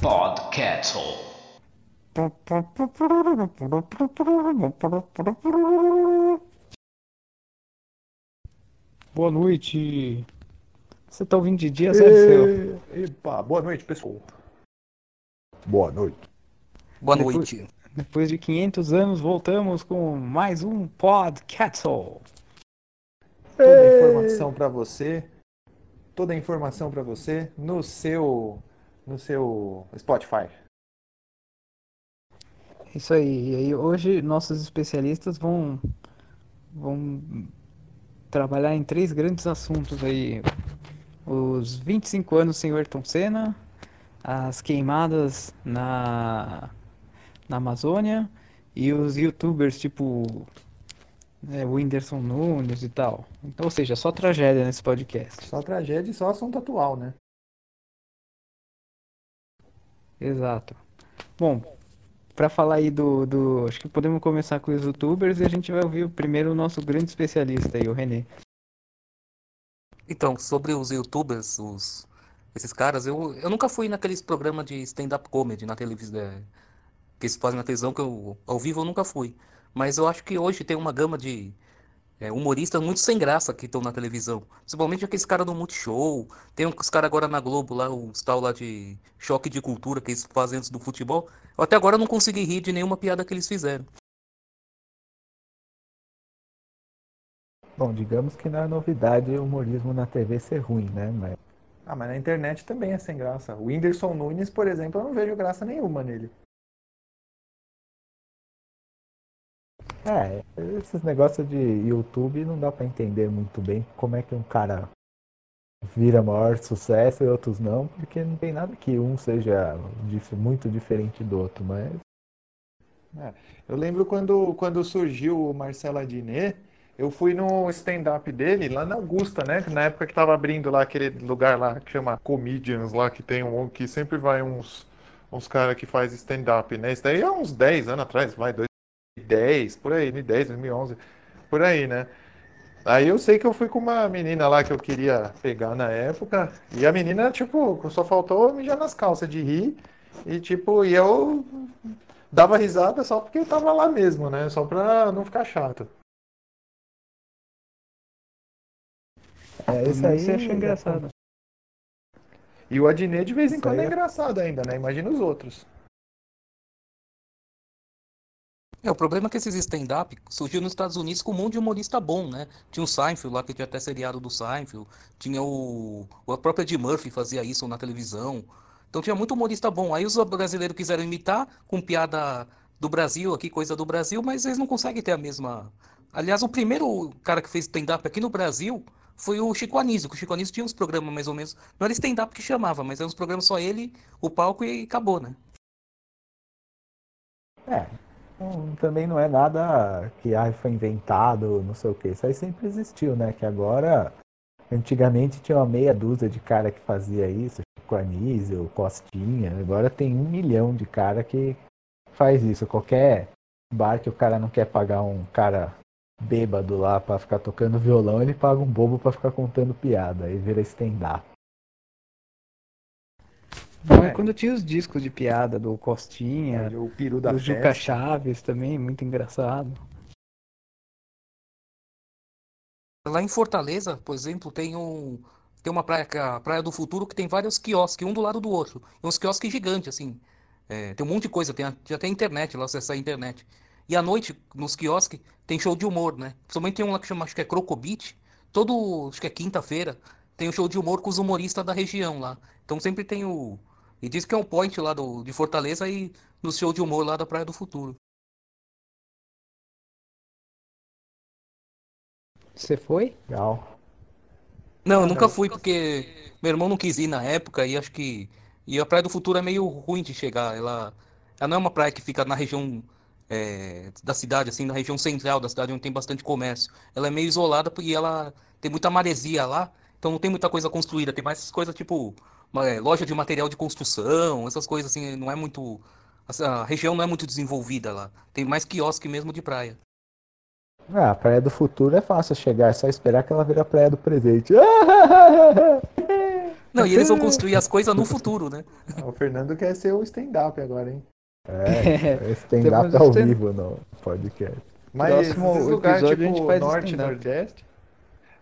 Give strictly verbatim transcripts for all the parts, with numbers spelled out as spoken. Podcastle. Boa noite. Você tá ouvindo de dia, Zé? E... Epa, boa noite, pessoal. Boa noite. Boa noite. Depois, depois de quinhentos anos, voltamos com mais um Podcastle. Toda a informação pra você, toda a informação pra você no seu, no seu Spotify. Isso aí. E aí hoje nossos especialistas vão, vão trabalhar em três grandes assuntos aí. Os vinte e cinco anos sem Ayrton Senna, as queimadas na, na Amazônia e os youtubers tipo... É, o Whindersson Nunes e tal. Então, ou seja, só tragédia nesse podcast. Só tragédia e só assunto atual, né? Exato. Bom, pra falar aí do, do... Acho que podemos começar com os youtubers e a gente vai ouvir primeiro o nosso grande especialista aí, o René. Então, sobre os youtubers, os... esses caras, eu, eu nunca fui naqueles programas de stand-up comedy na televisão, é... que se fazem na televisão, que eu, ao vivo eu nunca fui. Mas eu acho que hoje tem uma gama de é, humoristas muito sem graça que estão na televisão. Principalmente aqueles caras do Multishow. Tem os caras agora na Globo, lá, os tal lá de choque de cultura que eles fazem antes do futebol. Eu até agora não consegui rir de nenhuma piada que eles fizeram. Bom, digamos que não é novidade o humorismo na T V ser ruim, né? Mas... Ah, mas na internet também é sem graça. O Whindersson Nunes, por exemplo, eu não vejo graça nenhuma nele. É, esses negócios de YouTube não dá pra entender muito bem como é que um cara vira maior sucesso e outros não, porque não tem nada que um seja muito diferente do outro, mas... É, eu lembro quando, quando surgiu o Marcelo Adnet, eu fui no stand-up dele lá na Augusta, né, na época que tava abrindo lá aquele lugar lá que chama Comedians lá, que tem um, que sempre vai uns, uns caras que faz stand-up, né, isso daí é uns dez anos atrás, vai, dois dois mil e dez, por aí, dois mil e dez, dois mil e onze, por aí, né? Aí eu sei que eu fui com uma menina lá que eu queria pegar na época, e a menina, tipo, só faltou mijar nas calças de rir, e tipo, e eu dava risada só porque eu tava lá mesmo, né? Só pra não ficar chato. É, isso aí você acha engraçado. E o Adnet de vez em quando é engraçado ainda, né? Imagina os outros. É, o problema é que esses stand-up surgiu nos Estados Unidos com um monte de humorista bom, né? Tinha o Seinfeld lá, que tinha até seriado do Seinfeld. Tinha o... A própria Eddie Murphy fazia isso na televisão. Então tinha muito humorista bom. Aí os brasileiros quiseram imitar com piada do Brasil aqui, coisa do Brasil, mas eles não conseguem ter a mesma... Aliás, o primeiro cara que fez stand-up aqui no Brasil foi o Chico Anísio. O Chico Anísio tinha uns programas mais ou menos... Não era stand-up que chamava, mas eram uns programas só ele, o palco e acabou, né? É... Também não é nada que ah, foi inventado, não sei o que. Isso aí sempre existiu, né? Que agora, antigamente tinha uma meia dúzia de cara que fazia isso, Chico Anísio, Costinha. Agora tem um milhão de cara que faz isso. Qualquer bar que o cara não quer pagar um cara bêbado lá pra ficar tocando violão, ele paga um bobo pra ficar contando piada. Aí vira stand-up. Não, é quando tinha os discos de piada do Costinha, é, o Piru da do Festa. Juca Chaves também, muito engraçado. Lá em Fortaleza, por exemplo, tem, um, tem uma praia, a Praia do Futuro, que tem vários quiosques, um do lado do outro. E uns quiosques gigantes, assim. É, tem um monte de coisa, tem até internet, lá acessar a internet. E à noite, nos quiosques, tem show de humor, né? Principalmente tem um lá que chama, acho que é Crocobit, todo, acho que é quinta-feira, tem um show de humor com os humoristas da região lá. Então sempre tem o... E diz que é um point lá do, de Fortaleza e no show de humor lá da Praia do Futuro. Você foi? Não. Não, eu nunca fui porque meu irmão não quis ir na época e acho que... E a Praia do Futuro é meio ruim de chegar. Ela, ela não é uma praia que fica na região é, da cidade, assim, na região central da cidade, onde tem bastante comércio. Ela é meio isolada porque ela tem muita maresia lá, então não tem muita coisa construída, tem mais coisa tipo... Uma, é, loja de material de construção, essas coisas assim, não é muito... A região não é muito desenvolvida lá. Tem mais quiosque mesmo de praia. Ah, a Praia do Futuro é fácil chegar, é só esperar que ela vira a Praia do Presente. Não, e eles vão construir as coisas no futuro, né? O Fernando quer ser o stand-up agora, hein? É, stand-up ao vivo no podcast. Mas esses lugares tipo Norte e Nordeste,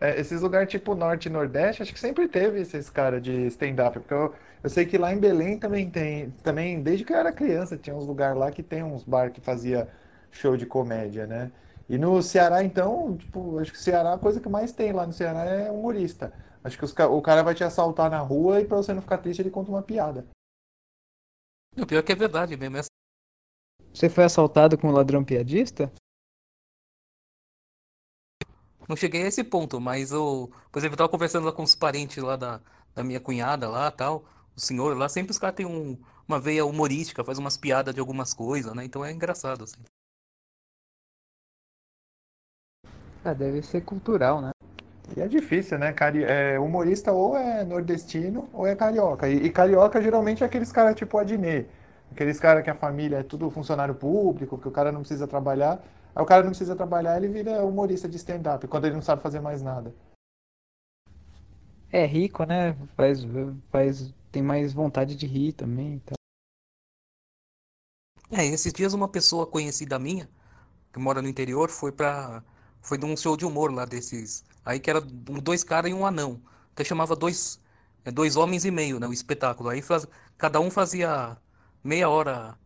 é, esses lugares tipo Norte e Nordeste, acho que sempre teve esses caras de stand-up, porque eu, eu sei que lá em Belém também tem, também desde que eu era criança, tinha uns lugares lá que tem uns bar que fazia show de comédia, né? E no Ceará, então, tipo, acho que o Ceará, a coisa que mais tem lá no Ceará é humorista. Acho que os, o cara vai te assaltar na rua e pra você não ficar triste ele conta uma piada. O pior é que é verdade mesmo. É... Você foi assaltado com um ladrão piadista? Não cheguei a esse ponto, mas eu... Por exemplo, eu tava conversando lá com os parentes lá da, da minha cunhada lá e tal. O senhor lá, sempre os caras têm um, uma veia humorística, faz umas piadas de algumas coisas, né? Então é engraçado, assim. Ah, deve ser cultural, né? E é difícil, né? Cari... É, humorista ou é nordestino ou é carioca. E, e carioca geralmente é aqueles caras tipo Adnet. Aqueles caras que a família é tudo funcionário público, que o cara não precisa trabalhar. Aí o cara não precisa trabalhar, ele vira humorista de stand-up, quando ele não sabe fazer mais nada. É rico, né? Faz, faz, tem mais vontade de rir também. Então. É, esses dias uma pessoa conhecida minha, que mora no interior, foi pra... Foi de um show de humor lá desses. Aí que era dois caras e um anão. Até chamava dois, dois homens e meio, né? O espetáculo. Aí faz, cada um fazia meia hora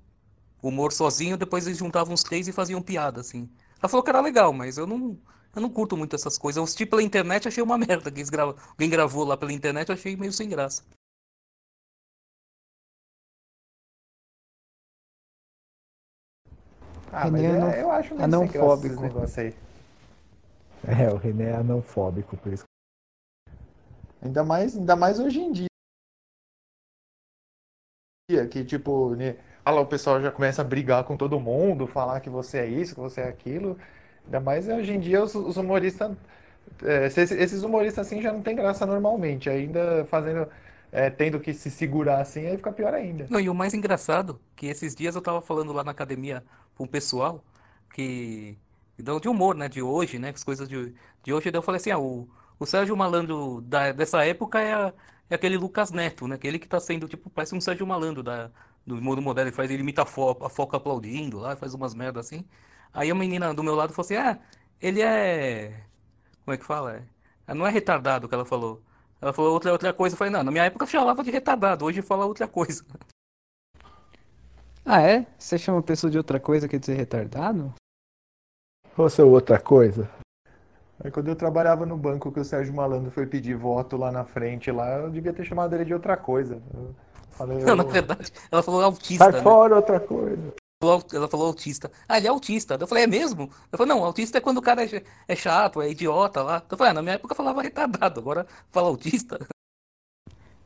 humor sozinho, depois eles juntavam os três e faziam piada, assim. Ela falou que era legal, mas eu não, eu não curto muito essas coisas. Eu assisti pela internet, achei uma merda. Quem grava, quem gravou lá pela internet, eu achei meio sem graça. Ah, mas eu, é, eu acho meio sem graça esse negócio aí. É, o René é anãofóbico, por isso. Ainda mais, ainda mais hoje em dia. Que tipo, né, lá, o pessoal já começa a brigar com todo mundo, falar que você é isso, que você é aquilo. Ainda mais hoje em dia os, os humoristas. É, esses humoristas assim já não tem graça normalmente. Ainda fazendo. É, tendo que se segurar assim, aí fica pior ainda. Não, e o mais engraçado, que esses dias eu tava falando lá na academia com o pessoal que. Então, de humor, né? De hoje, né? As coisas de, de hoje. Daí eu falei assim, ah, o, o Sérgio Malandro da, dessa época é, a, é aquele Lucas Neto, né? Aquele que tá sendo, tipo, parece um Sérgio Malandro da, do mundo moderno. Ele faz, ele imita a, fo, a foca aplaudindo lá, faz umas merdas assim. Aí a menina do meu lado falou assim, ah, ele é... Como é que fala? É, não é retardado que ela falou. Ela falou outra, outra coisa. Eu falei, não, na minha época eu falava de retardado, hoje fala outra coisa. Ah, é? Você chama a pessoa de outra coisa que dizer retardado? Ou seu outra coisa? Aí quando eu trabalhava no banco que o Sérgio Malandro foi pedir voto lá na frente, lá, eu devia ter chamado ele de outra coisa. Eu falei, não, eu... na verdade, ela falou autista. Sai né? fora outra coisa. Ela falou autista. Ah, ele é autista. Eu falei, é mesmo? Eu falei, não, autista é quando o cara é chato, é idiota lá. Eu falei, ah, na minha época eu falava retardado, agora fala autista.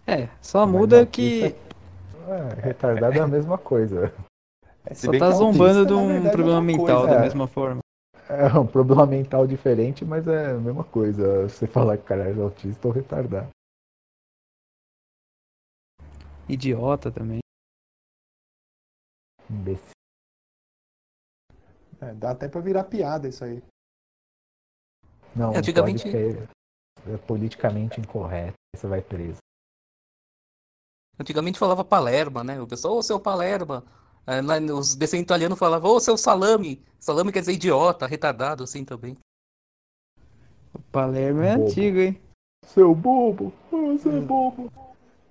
É, só muda Mas, que... É, retardado é a mesma coisa. É, só tá zombando autista, de um verdade, problema é mental coisa, da é. mesma forma. É um problema mental diferente, mas é a mesma coisa. Você falar que o cara é autista ou retardado. Idiota também. Imbecil. É, dá até pra virar piada isso aí. Não, é, antigamente... é, é politicamente incorreto. Você vai preso. Antigamente falava Palerma, né? O pessoal, ô, seu Palerma... Os descendentes italianos falavam, ô, seu salame. Salame quer dizer idiota, retardado, assim também. O Palermo é bobo. Antigo, hein? Seu bobo, oh, seu é. bobo.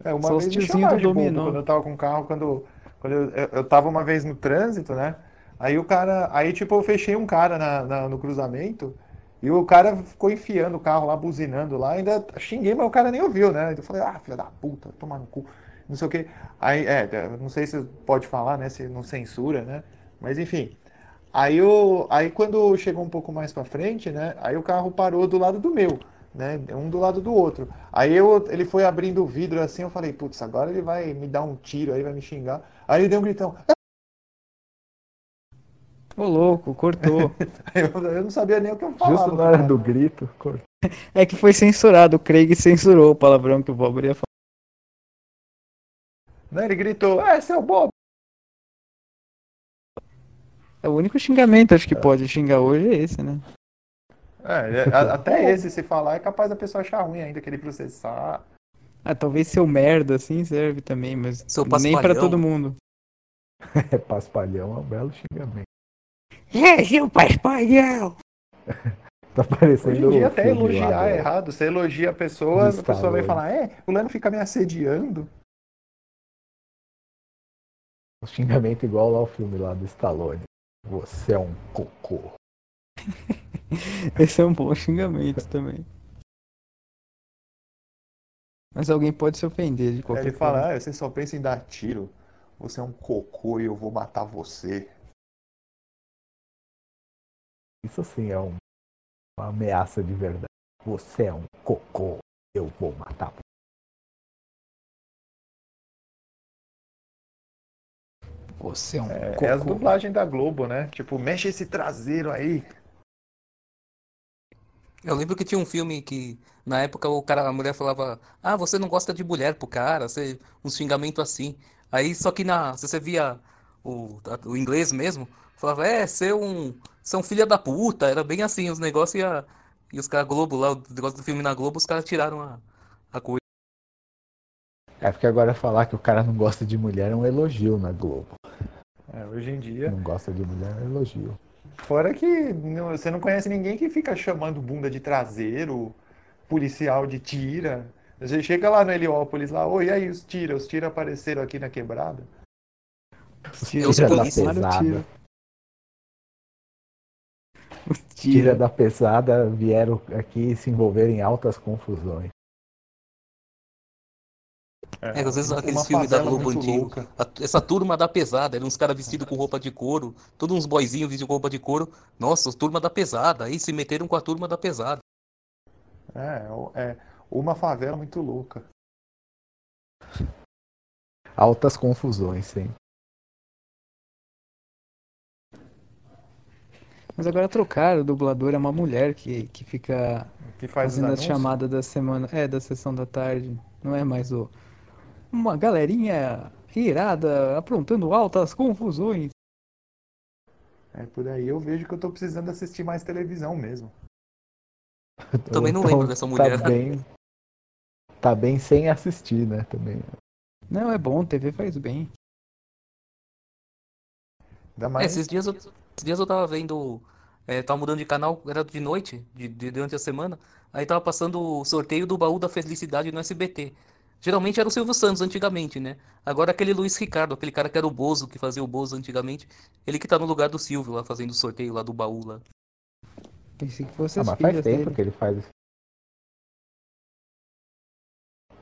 É, uma Só vez me chamaram de bobo, quando eu tava com o carro, quando, quando eu, eu, eu tava uma vez no trânsito, né? Aí o cara, aí tipo, eu fechei um cara na, na, no cruzamento e o cara ficou enfiando o carro lá, buzinando lá. Ainda xinguei, mas o cara nem ouviu, né? Eu falei, ah, filha da puta, tomar no cu. Não sei o que, aí, é, não sei se pode falar, né, se não censura, né, mas enfim, aí, eu, aí quando chegou um pouco mais pra frente, né, aí o carro parou do lado do meu, né, um do lado do outro, aí eu, ele foi abrindo o vidro assim, eu falei, putz, agora ele vai me dar um tiro, aí vai me xingar, aí ele deu um gritão, ô louco, cortou. eu, eu não sabia nem o que eu falava. Justo na hora do grito, cortou. É que foi censurado, o Craig censurou o palavrão que o pobre ia falar. Não, ele gritou, é, seu bobo. É o único xingamento, acho que pode xingar hoje é esse, né? É, a- até esse, se falar, é capaz da pessoa achar ruim ainda, querer processar. Ah, talvez seu merda, assim, serve também, mas Seu nem pra todo paspalhão. mundo. É, paspalhão é um belo xingamento. É, seu paspalhão! Tá parecendo. Hoje em dia o até filme elogiar lá, é né? errado. Você elogia a pessoa, Do a Star pessoa vai Wars. falar, é, o Lano fica me assediando. Um xingamento igual lá o filme lá do Stallone. Você é um cocô. Esse é um bom xingamento também. Mas alguém pode se ofender de Aí qualquer ele forma. fala, ah, você só pensa em dar tiro. Você é um cocô e eu vou matar você. Isso sim é um- uma ameaça de verdade. Você é um cocô. Eu vou matar você. Você é um É, é as cocô. dublagens da Globo, né? Tipo, mexe esse traseiro aí. Eu lembro que tinha um filme que, na época, o cara, a mulher falava: "Ah, você não gosta de mulher pro cara", você, um xingamento assim. Aí, só que na, se você via o, a- o inglês mesmo, falava: "É, ser um, ser um filho da puta", era bem assim os negócios. E, a- e os caras Globo lá, o negócio do filme na Globo, os caras tiraram a, a coisa. É porque agora falar que o cara não gosta de mulher é um elogio na Globo. É, hoje em dia. Não gosta de mulher é um elogio. Fora que não- você não conhece ninguém que fica chamando bunda de traseiro, policial de tira. Você chega lá no Heliópolis, lá, oi, e aí os tira? Os tira apareceram aqui na quebrada. Tira, Os Tira da polícia. Claro, pesada. tira. Tira Tira. da pesada vieram aqui e se envolveram em altas confusões. É, É, às vezes aqueles uma filmes da fazenda Globo muito antigo, louca. a- essa turma da pesada, eram uns caras vestidos com roupa de couro, todos uns boizinhos vestidos com roupa de couro. Nossa, os turma da pesada, aí se meteram com a turma da pesada. É, o- é uma favela muito louca. Altas confusões, sim. Mas agora trocaram, o dublador é uma mulher que, que fica Que faz os fazendo as anúncios? chamadas da semana, é, da sessão da tarde. Não é mais o. Uma galerinha irada, aprontando altas confusões. É, por aí eu vejo que eu tô precisando assistir mais televisão mesmo. Ou Também não lembro então dessa tá mulher. bem, tá bem sem assistir, né? Também. Não, é bom, T V faz bem. Ainda É, mais. esses dias eu, esses dias eu tava vendo. É, tava mudando de canal, era de noite, de, de- durante a semana. Aí tava passando o sorteio do Baú da Felicidade no S B T. Geralmente era o Silvio Santos antigamente, né? Agora aquele Luiz Ricardo, aquele cara que era o Bozo, que fazia o Bozo antigamente, ele que tá no lugar do Silvio lá, fazendo o sorteio lá do baú lá. Pensei que fossem Ah, as mas faz filhas tempo dele. que ele faz isso.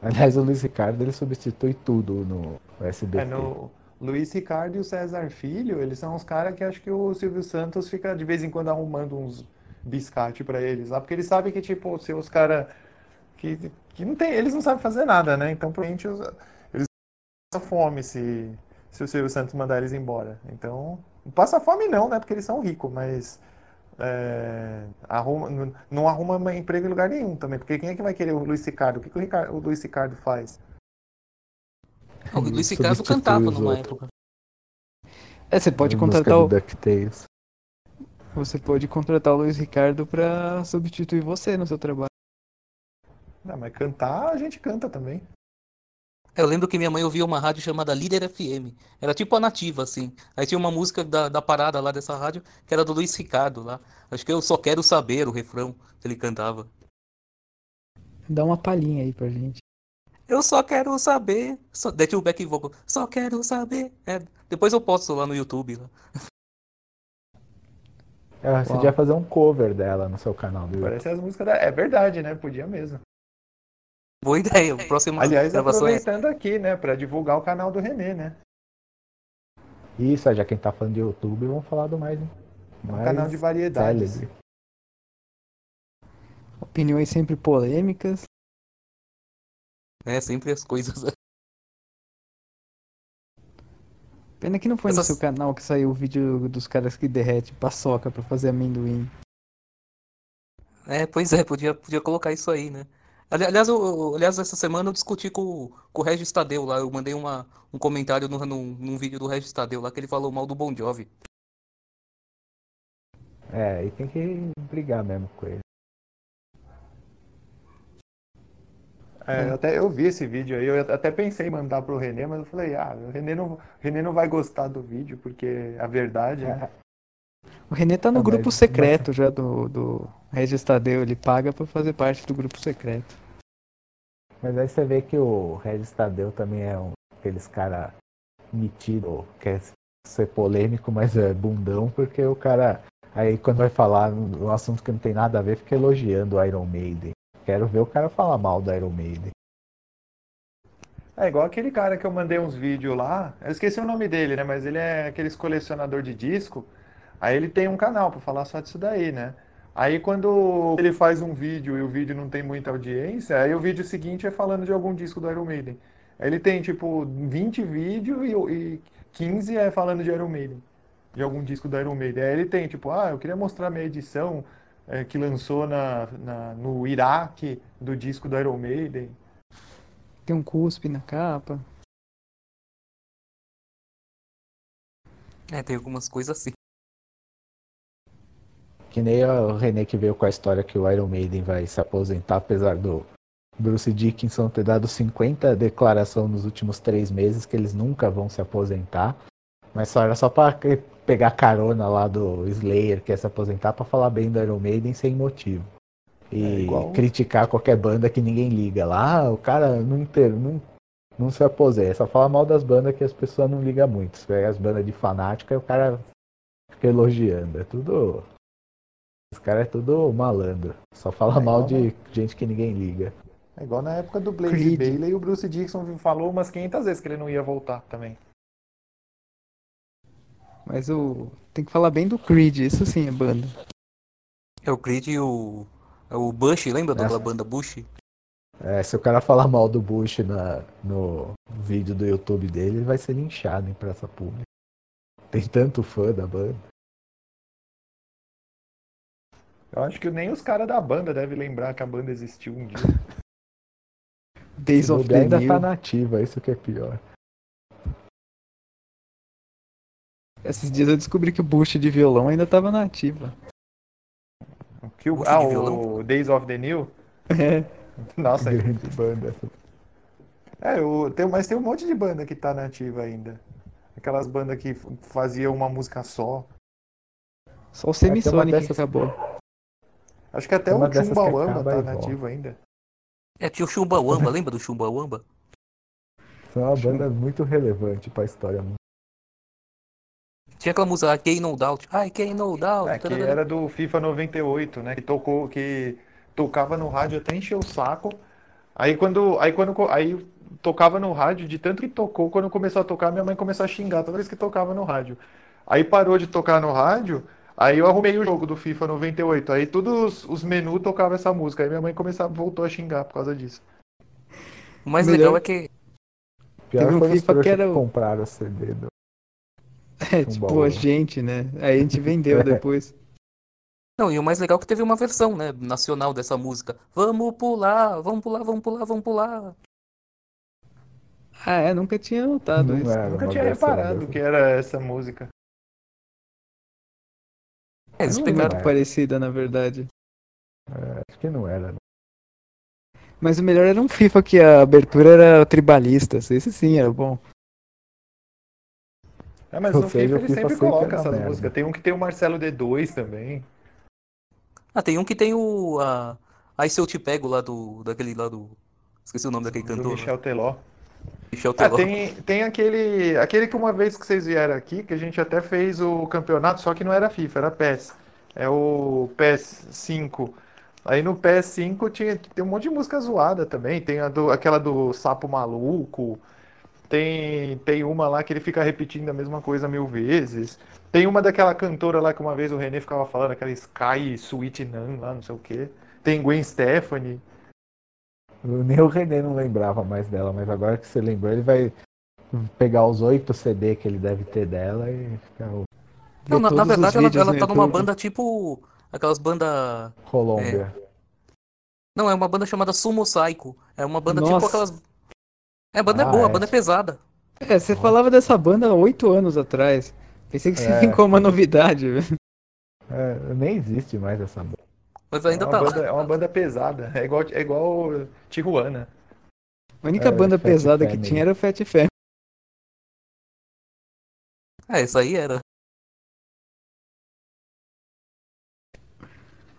Aliás, o Luiz Ricardo ele substitui tudo no É, S B T. no Luiz Ricardo e o César Filho, eles são os caras que acho que o Silvio Santos fica de vez em quando arrumando uns biscate pra eles lá, porque ele sabe que, tipo, se os caras que, que não tem, eles não sabem fazer nada, né? Então, provavelmente, os- eles passam fome se, se o Silvio Santos mandar eles embora. Então, não passa fome não, né? Porque eles são ricos, mas é, arruma, não, não arruma emprego em lugar nenhum também, porque quem é que vai querer o Luiz Ricardo? O que, que o, Ricardo, o Luiz Ricardo faz? Ah, o Ele Luiz Ricardo substitui cantava os numa outros. época. É, você pode Música contratar do o, DuckTales. você pode contratar o Luiz Ricardo pra substituir você no seu trabalho. Não, mas cantar a gente canta também. Eu lembro que minha mãe ouvia uma rádio chamada Líder F M. Era tipo a Nativa, assim. Aí tinha uma música da, da parada lá dessa rádio, que era do Luiz Ricardo lá. Acho que eu só quero saber o refrão que ele cantava. Dá uma palhinha aí pra gente. Eu só quero saber. Só... Daí tinha o back vocal. Só quero saber. É, depois eu posto lá no YouTube. Lá. Ah, você devia Uau. fazer um cover dela no seu canal do YouTube. Parece as músicas da. É verdade, né? Podia mesmo. Boa ideia. A próxima Aliás, gravação é essa. aproveitando aqui, né, pra divulgar o canal do Renê, né? Isso, já quem tá falando de YouTube, vamos falar do mais, É um canal de mais variedades. célebre. Opiniões sempre polêmicas. É, sempre as coisas. Pena que não foi no seu Essas... canal que saiu o vídeo dos caras que derrete paçoca pra fazer amendoim. É, pois é, podia, podia colocar isso aí, né? Ali- Aliás, eu, eu- aliás, essa semana eu discuti com, o- com o Regis Tadeu lá. Eu mandei uma, um comentário no, num, num vídeo do Regis Tadeu lá que ele falou mal do Bon Jovi. É, e tem que brigar mesmo com ele. É, eu, até, eu vi esse vídeo aí, eu até pensei em mandar pro René, mas eu falei, ah, o René não, o René não vai gostar do vídeo, porque a verdade é... O René tá no ah, grupo mas... secreto já do, do Regis Tadeu, ele paga pra fazer parte do grupo secreto. Mas aí você vê que o Regis Tadeu também é um aqueles cara metido, quer ser polêmico, mas é bundão, porque o cara, aí quando vai falar um assunto que não tem nada a ver, fica elogiando o Iron Maiden. Quero ver o cara falar mal do Iron Maiden. É igual aquele cara que eu mandei uns vídeos lá. Eu esqueci o nome dele, né? Mas ele é aqueles colecionador de disco. Aí ele tem um canal pra falar só disso daí, né? Aí quando ele faz um vídeo e o vídeo não tem muita audiência, aí o vídeo seguinte é falando de algum disco do Iron Maiden. Aí ele tem, tipo, vinte vídeos e, e quinze é falando de Iron Maiden. De algum disco do Iron Maiden. Aí ele tem, tipo, ah, eu queria mostrar minha edição... É, que lançou na, na, no Iraque do disco do Iron Maiden. Tem um cuspe na capa. É, tem algumas coisas assim. Que nem o René que veio com a história que o Iron Maiden vai se aposentar, apesar do Bruce Dickinson ter dado cinquenta declarações nos últimos três meses que eles nunca vão se aposentar. Mas só era só pra pegar carona lá do Slayer, que é se aposentar, pra falar bem do Iron Maiden sem motivo. E é igual... criticar qualquer banda que ninguém liga lá. Ah, o cara não, ter, não, não se aposenta. Só fala mal das bandas que as pessoas não ligam muito. Se pega as bandas de fanática, o cara fica elogiando. É tudo... Os caras é tudo malandro. Só fala é mal de na... gente que ninguém liga. É igual na época do Blaze Bayley e o Bruce Dickinson falou umas quinhentas vezes que ele não ia voltar também. Mas o... tem que falar bem do Creed, isso sim é banda. É o Creed e o... É o Bush, lembra da banda Bush? É, se o cara falar mal do Bush na... no vídeo do YouTube dele, ele vai ser linchado em praça pública. Tem tanto fã da banda. Eu acho que nem os caras da banda devem lembrar que a banda existiu um dia. Days of the ainda New. Tá nativa, isso que é pior. Esses dias eu descobri que o Bush de violão ainda tava na ativa. Que o, ah, o Days of the New? É. Nossa, que grande banda. É, eu, tem, mas tem um monte de banda que tá na ativa ainda. Aquelas bandas que faziam uma música só. Só o Semisonic dessas... que acabou. Acho que até uma o Chumbawamba tá na ativa ainda. É, tinha o Chumbawamba, lembra do Chumbawamba? São uma banda muito relevante pra história. Tinha aquela música, I Can't No Doubt. I Can't No Doubt. É, que era do FIFA noventa e oito, né? Que, tocou, que tocava no rádio até encher o saco. Aí quando, aí quando aí tocava no rádio, de tanto que tocou, quando começou a tocar, minha mãe começou a xingar toda vez que tocava no rádio. Aí parou de tocar no rádio, aí eu arrumei o jogo do FIFA noventa e oito. Aí todos os, os menus tocavam essa música. Aí minha mãe começou, voltou a xingar por causa disso. O mais legal é que... Pior teve um FIFA que era... compraram o C D do... É, tipo, Chumbaú. A gente, né? Aí a gente vendeu depois. Não, e o mais legal é que teve uma versão, né, nacional dessa música. Vamos pular, vamos pular, vamos pular, vamos pular. Ah, é? Nunca tinha notado não isso. Nunca tinha reparado dessa... que era essa música. É, eles pegaram parecida, na verdade. É, acho que não era, né? Mas o melhor era um FIFA que a abertura era tribalista. Esse sim era bom. É, mas no FIFA ele sempre coloca essas músicas. Tem um que tem o Marcelo D dois também. Ah, tem um que tem o... A... Aí se eu te pego lá do... Daquele lá do... Esqueci o nome daquele cantor. Do Michel Teló. Michel Teló. Ah, tem, tem aquele... Aquele que uma vez que vocês vieram aqui, que a gente até fez o campeonato, só que não era FIFA, era P E S. É o P E S cinco. Aí no P E S cinco tinha, tem um monte de música zoada também. Tem a do, aquela do Sapo Maluco... Tem, tem uma lá que ele fica repetindo a mesma coisa mil vezes. Tem uma daquela cantora lá que uma vez o René ficava falando, aquela Sky Sweet Nan lá, não sei o quê. Tem Gwen Stefani. Nem o René não lembrava mais dela, mas agora que você lembrou, ele vai pegar os oito C D que ele deve ter dela e ficar... Não, na, na verdade, ela, ela tá YouTube. Numa banda tipo... Aquelas bandas... Colômbia. É... Não, é uma banda chamada Sumo Psycho. É uma banda Nossa. Tipo aquelas... É, a banda ah, é boa, é. A banda é pesada. É, você falava dessa banda há oito anos atrás. Pensei que você é. Ficou uma novidade. É, nem existe mais essa banda. Mas ainda é tá banda, lá. É uma banda pesada. É igual, é igual Tijuana. A única é, banda Fat pesada Family. Que tinha era o Fat Family. Ah, isso aí era.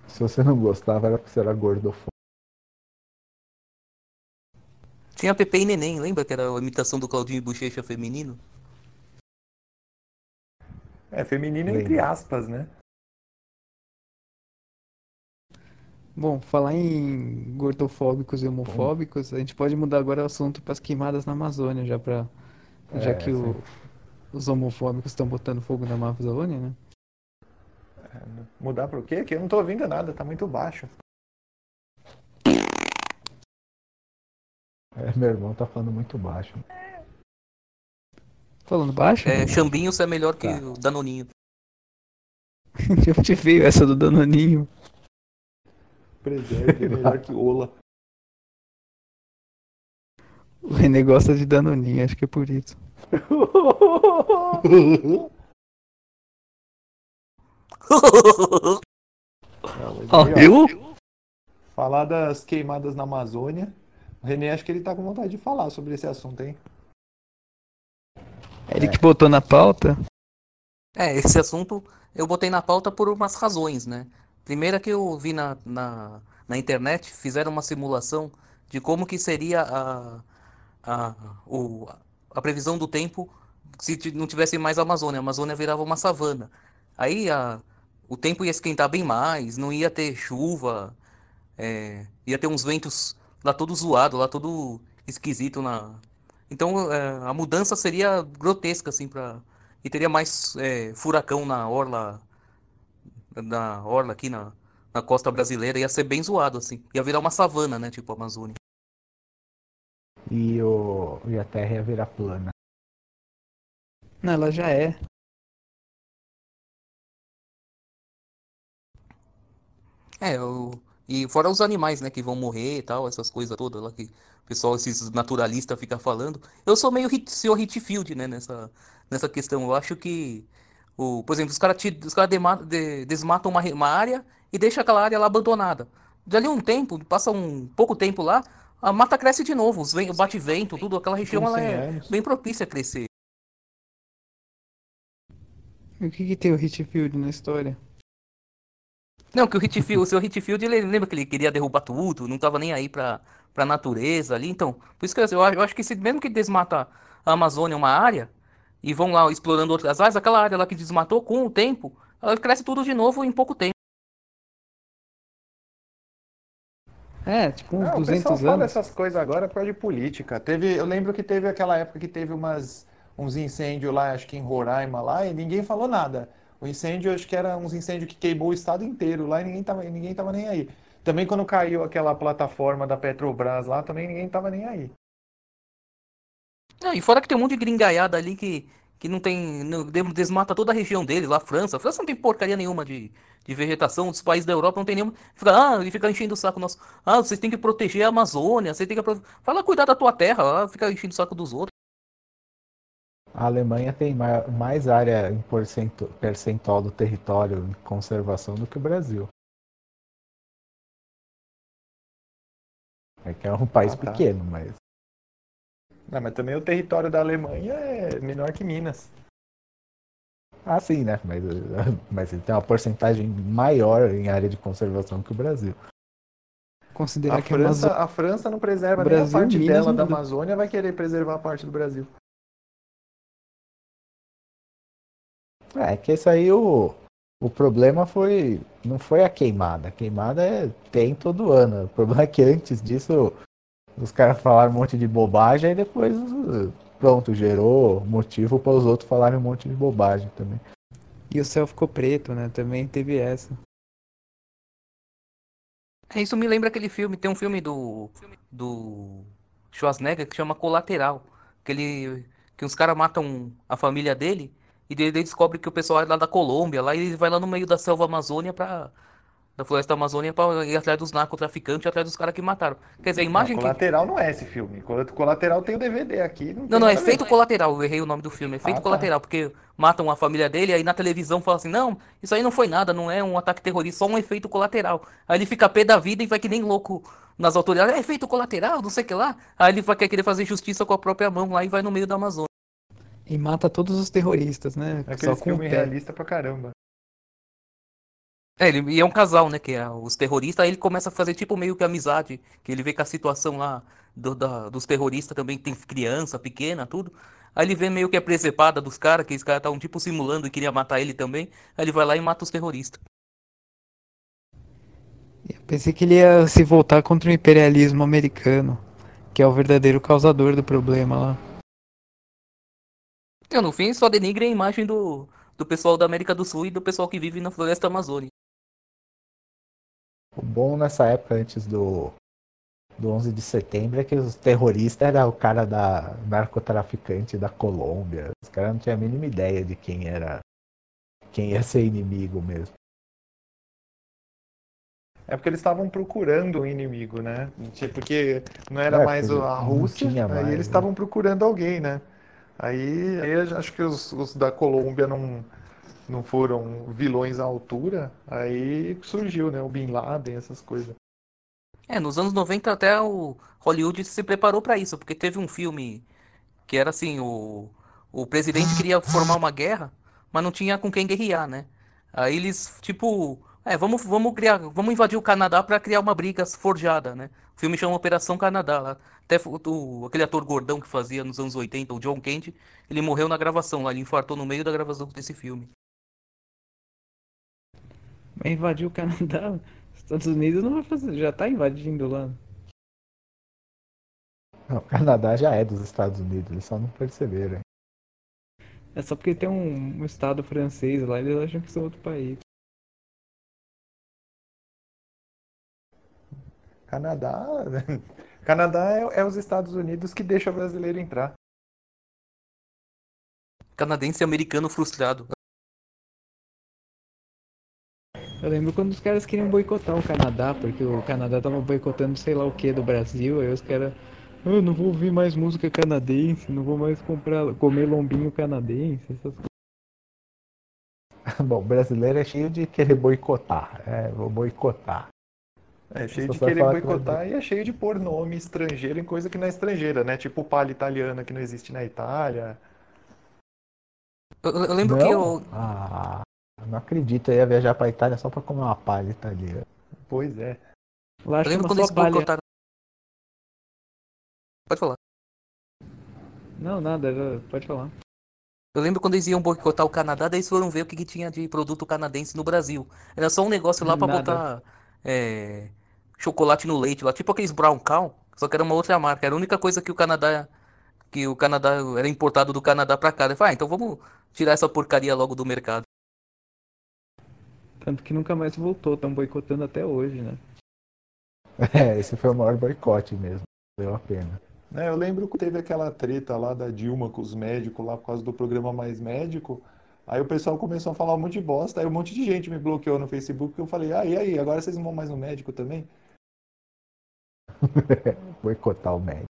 Se você não gostava, era porque você era gordofóbico. Tinha Pepe e Neném, lembra que era a imitação do Claudinho e Bochecha feminino? É, feminino lembra. Entre aspas, né? Bom, falar em gordofóbicos e homofóbicos, a gente pode mudar agora o assunto para as queimadas na Amazônia, já, pra, é, já que o, os homofóbicos estão botando fogo na Amazônia, né? Mudar para o quê? Que eu não tô ouvindo nada, tá muito baixo. É, meu irmão tá falando muito baixo. Falando baixo? É, Chambinhos é melhor que tá. O Danoninho. Eu te veio essa do Danoninho. Preserve é melhor que Ola. O René gosta de Danoninho, acho que é por isso. Ah, eu? Falar das queimadas na Amazônia. O René, acho que ele tá com vontade de falar sobre esse assunto, hein? É ele é. que botou na pauta? É, esse assunto eu botei na pauta por umas razões, né? Primeira que eu vi na, na, na internet, fizeram uma simulação de como que seria a, a, o, a previsão do tempo se t- não tivesse mais a Amazônia. A Amazônia virava uma savana. Aí a, o tempo ia esquentar bem mais, não ia ter chuva, é, ia ter uns ventos lá todo zoado, lá todo esquisito. Na... Então é, a mudança seria grotesca, assim, pra... e teria mais é, furacão na orla... na orla aqui na, na costa brasileira, ia ser bem zoado, assim. Ia virar uma savana, né? Tipo a Amazônia. E, o... e a terra ia virar plana. Não, ela já é. É, o... e fora os animais, né? Que vão morrer e tal, essas coisas todas lá que o pessoal, esses naturalistas, fica falando. Eu sou meio hit... senhor Hitfield, né? Nessa... Nessa questão. Eu acho que O, por exemplo, os caras cara de, desmatam uma, uma área e deixam aquela área lá abandonada. Dali um tempo, passa um pouco tempo lá, a mata cresce de novo, os ven- bate-vento, tudo, aquela região ela é bem propícia a crescer. E o que, que tem o Hitfield na história? Não, que o Hitfield, o seu Hitfield, ele lembra que ele queria derrubar tudo, não tava nem aí pra, pra natureza ali, então. Por isso que eu, eu acho que se, mesmo que desmata a Amazônia uma área, e vão lá explorando outras áreas, aquela área lá que desmatou, com o tempo, ela cresce tudo de novo em pouco tempo. É, tipo uns ah, duzentos anos. O pessoal anos. Fala essas coisas agora por causa de política. Teve, eu lembro que teve aquela época que teve umas, uns incêndios lá, acho que em Roraima lá, e ninguém falou nada. O incêndio, acho que era uns incêndios que queimou o estado inteiro lá e ninguém tava, ninguém tava nem aí. Também quando caiu aquela plataforma da Petrobras lá, também ninguém tava nem aí. Não, e fora que tem um monte de gringaiada ali que, que não tem. Não, desmata toda a região deles, lá a França. A França não tem porcaria nenhuma de, de vegetação, os países da Europa não tem nenhuma. Fica, ah, e fica enchendo o saco nosso. Ah, vocês têm que proteger a Amazônia, vocês têm que. Vai lá cuidar da tua terra, lá fica enchendo o saco dos outros. A Alemanha tem mais área em percentual do território em conservação do que o Brasil. É que é um país ah, tá. pequeno, mas. Não, mas também o território da Alemanha é menor que Minas. Ah, sim, né? Mas, mas ele tem uma porcentagem maior em área de conservação que o Brasil. Considerar a que França, a, Amazo... a França não preserva nem a parte Minas dela da Amazônia, vai querer preservar a parte do Brasil. É, que isso aí o, o problema foi não foi a queimada. A queimada é, tem todo ano. O problema é que antes disso... Os caras falaram um monte de bobagem e depois, pronto, gerou motivo para os outros falarem um monte de bobagem também. E o céu ficou preto, né? Também teve essa. É, isso me lembra aquele filme, tem um filme do do Schwarzenegger que chama Colateral, que ele que uns caras matam a família dele e ele descobre que o pessoal é lá da Colômbia, lá e ele vai lá no meio da selva Amazônia para da floresta Amazônia pra ir atrás dos narcotraficantes, atrás dos caras que mataram. Quer dizer, a imagem não, Colateral que... não é esse filme. Colateral tem o D V D aqui. Não, não, não é Efeito Colateral. Eu errei o nome do filme. Efeito ah, Colateral, tá. Porque matam a família dele, aí na televisão fala assim, não, isso aí não foi nada, não é um ataque terrorista, só um efeito colateral. Aí ele fica pé da vida e vai que nem louco nas autoridades, é efeito colateral, não sei o que lá. Aí ele vai querer fazer justiça com a própria mão lá e vai no meio da Amazônia. E mata todos os terroristas, né? É aquele filme realista pra caramba. É, ele, e é um casal, né, que é os terroristas, aí ele começa a fazer tipo meio que amizade, que ele vê que a situação lá do, da, dos terroristas também tem criança pequena, tudo. Aí ele vê meio que a presepada dos caras, que os caras estavam tipo simulando e queria matar ele também, aí ele vai lá e mata os terroristas. Eu pensei que ele ia se voltar contra o imperialismo americano, que é o verdadeiro causador do problema lá. Eu, no fim, só denigra a imagem do, do pessoal da América do Sul e do pessoal que vive na floresta amazônica. O bom nessa época, antes do, do onze de setembro, é que os terroristas eram o cara da narcotraficante da Colômbia. Os caras não tinham a mínima ideia de quem era, quem ia ser inimigo mesmo. É porque eles estavam procurando um inimigo, né? Porque não era é, mais a Rússia, aí mais, eles estavam né? procurando alguém, né? Aí, aí acho que os, os da Colômbia não, não foram vilões à altura, aí surgiu, né? O Bin Laden, essas coisas. É, nos anos noventa até o Hollywood se preparou pra isso, porque teve um filme que era assim, o, o presidente queria formar uma guerra, mas não tinha com quem guerrear, né? Aí eles, tipo... É, vamos, vamos, criar, vamos invadir o Canadá para criar uma briga forjada, né? O filme chama Operação Canadá. Lá. Até o, aquele ator gordão que fazia nos anos oitenta, o John Candy, ele morreu na gravação lá, ele infartou no meio da gravação desse filme. Mas invadir o Canadá, os Estados Unidos não vai fazer, já tá invadindo lá. Não, o Canadá já é dos Estados Unidos, eles só não perceberam. É só porque tem um, um estado francês lá, eles acham que são outro país. Canadá, Canadá é, é os Estados Unidos que deixa o brasileiro entrar. Canadense americano frustrado. Eu lembro quando os caras queriam boicotar o Canadá, porque o Canadá tava boicotando sei lá o que do Brasil, aí os caras, eu oh, não vou ouvir mais música canadense, não vou mais comprar, comer lombinho canadense, essas coisas. Bom, o brasileiro é cheio de querer boicotar, é, vou boicotar. É cheio de querer boicotar e é cheio de pôr nome estrangeiro em coisa que não é estrangeira, né? Tipo palha italiana que não existe na Itália. Eu, eu lembro não? que eu... Ah, não acredito, eu ia viajar pra Itália só pra comer uma palha italiana. Pois é. Lá eu lembro quando eles boicotaram... Pode falar. Não, nada, pode falar. Eu lembro quando eles iam boicotar o Canadá, daí eles foram ver o que, que tinha de produto canadense no Brasil. Era só um negócio lá pra nada. botar... É, chocolate no leite lá, tipo aqueles Brown Cow, só que era uma outra marca, era a única coisa que o Canadá que o Canadá era importado do Canadá pra cá. Eu falei, ah, então vamos tirar essa porcaria logo do mercado. Tanto que nunca mais voltou, estão boicotando até hoje, né? É, esse foi o maior boicote mesmo, deu a pena. É, eu lembro que teve aquela treta lá da Dilma com os médicos lá por causa do programa Mais Médico. Aí o pessoal começou a falar um monte de bosta, aí um monte de gente me bloqueou no Facebook, que eu falei, ah, e aí, agora vocês não vão mais no médico também? Boicotar o médico.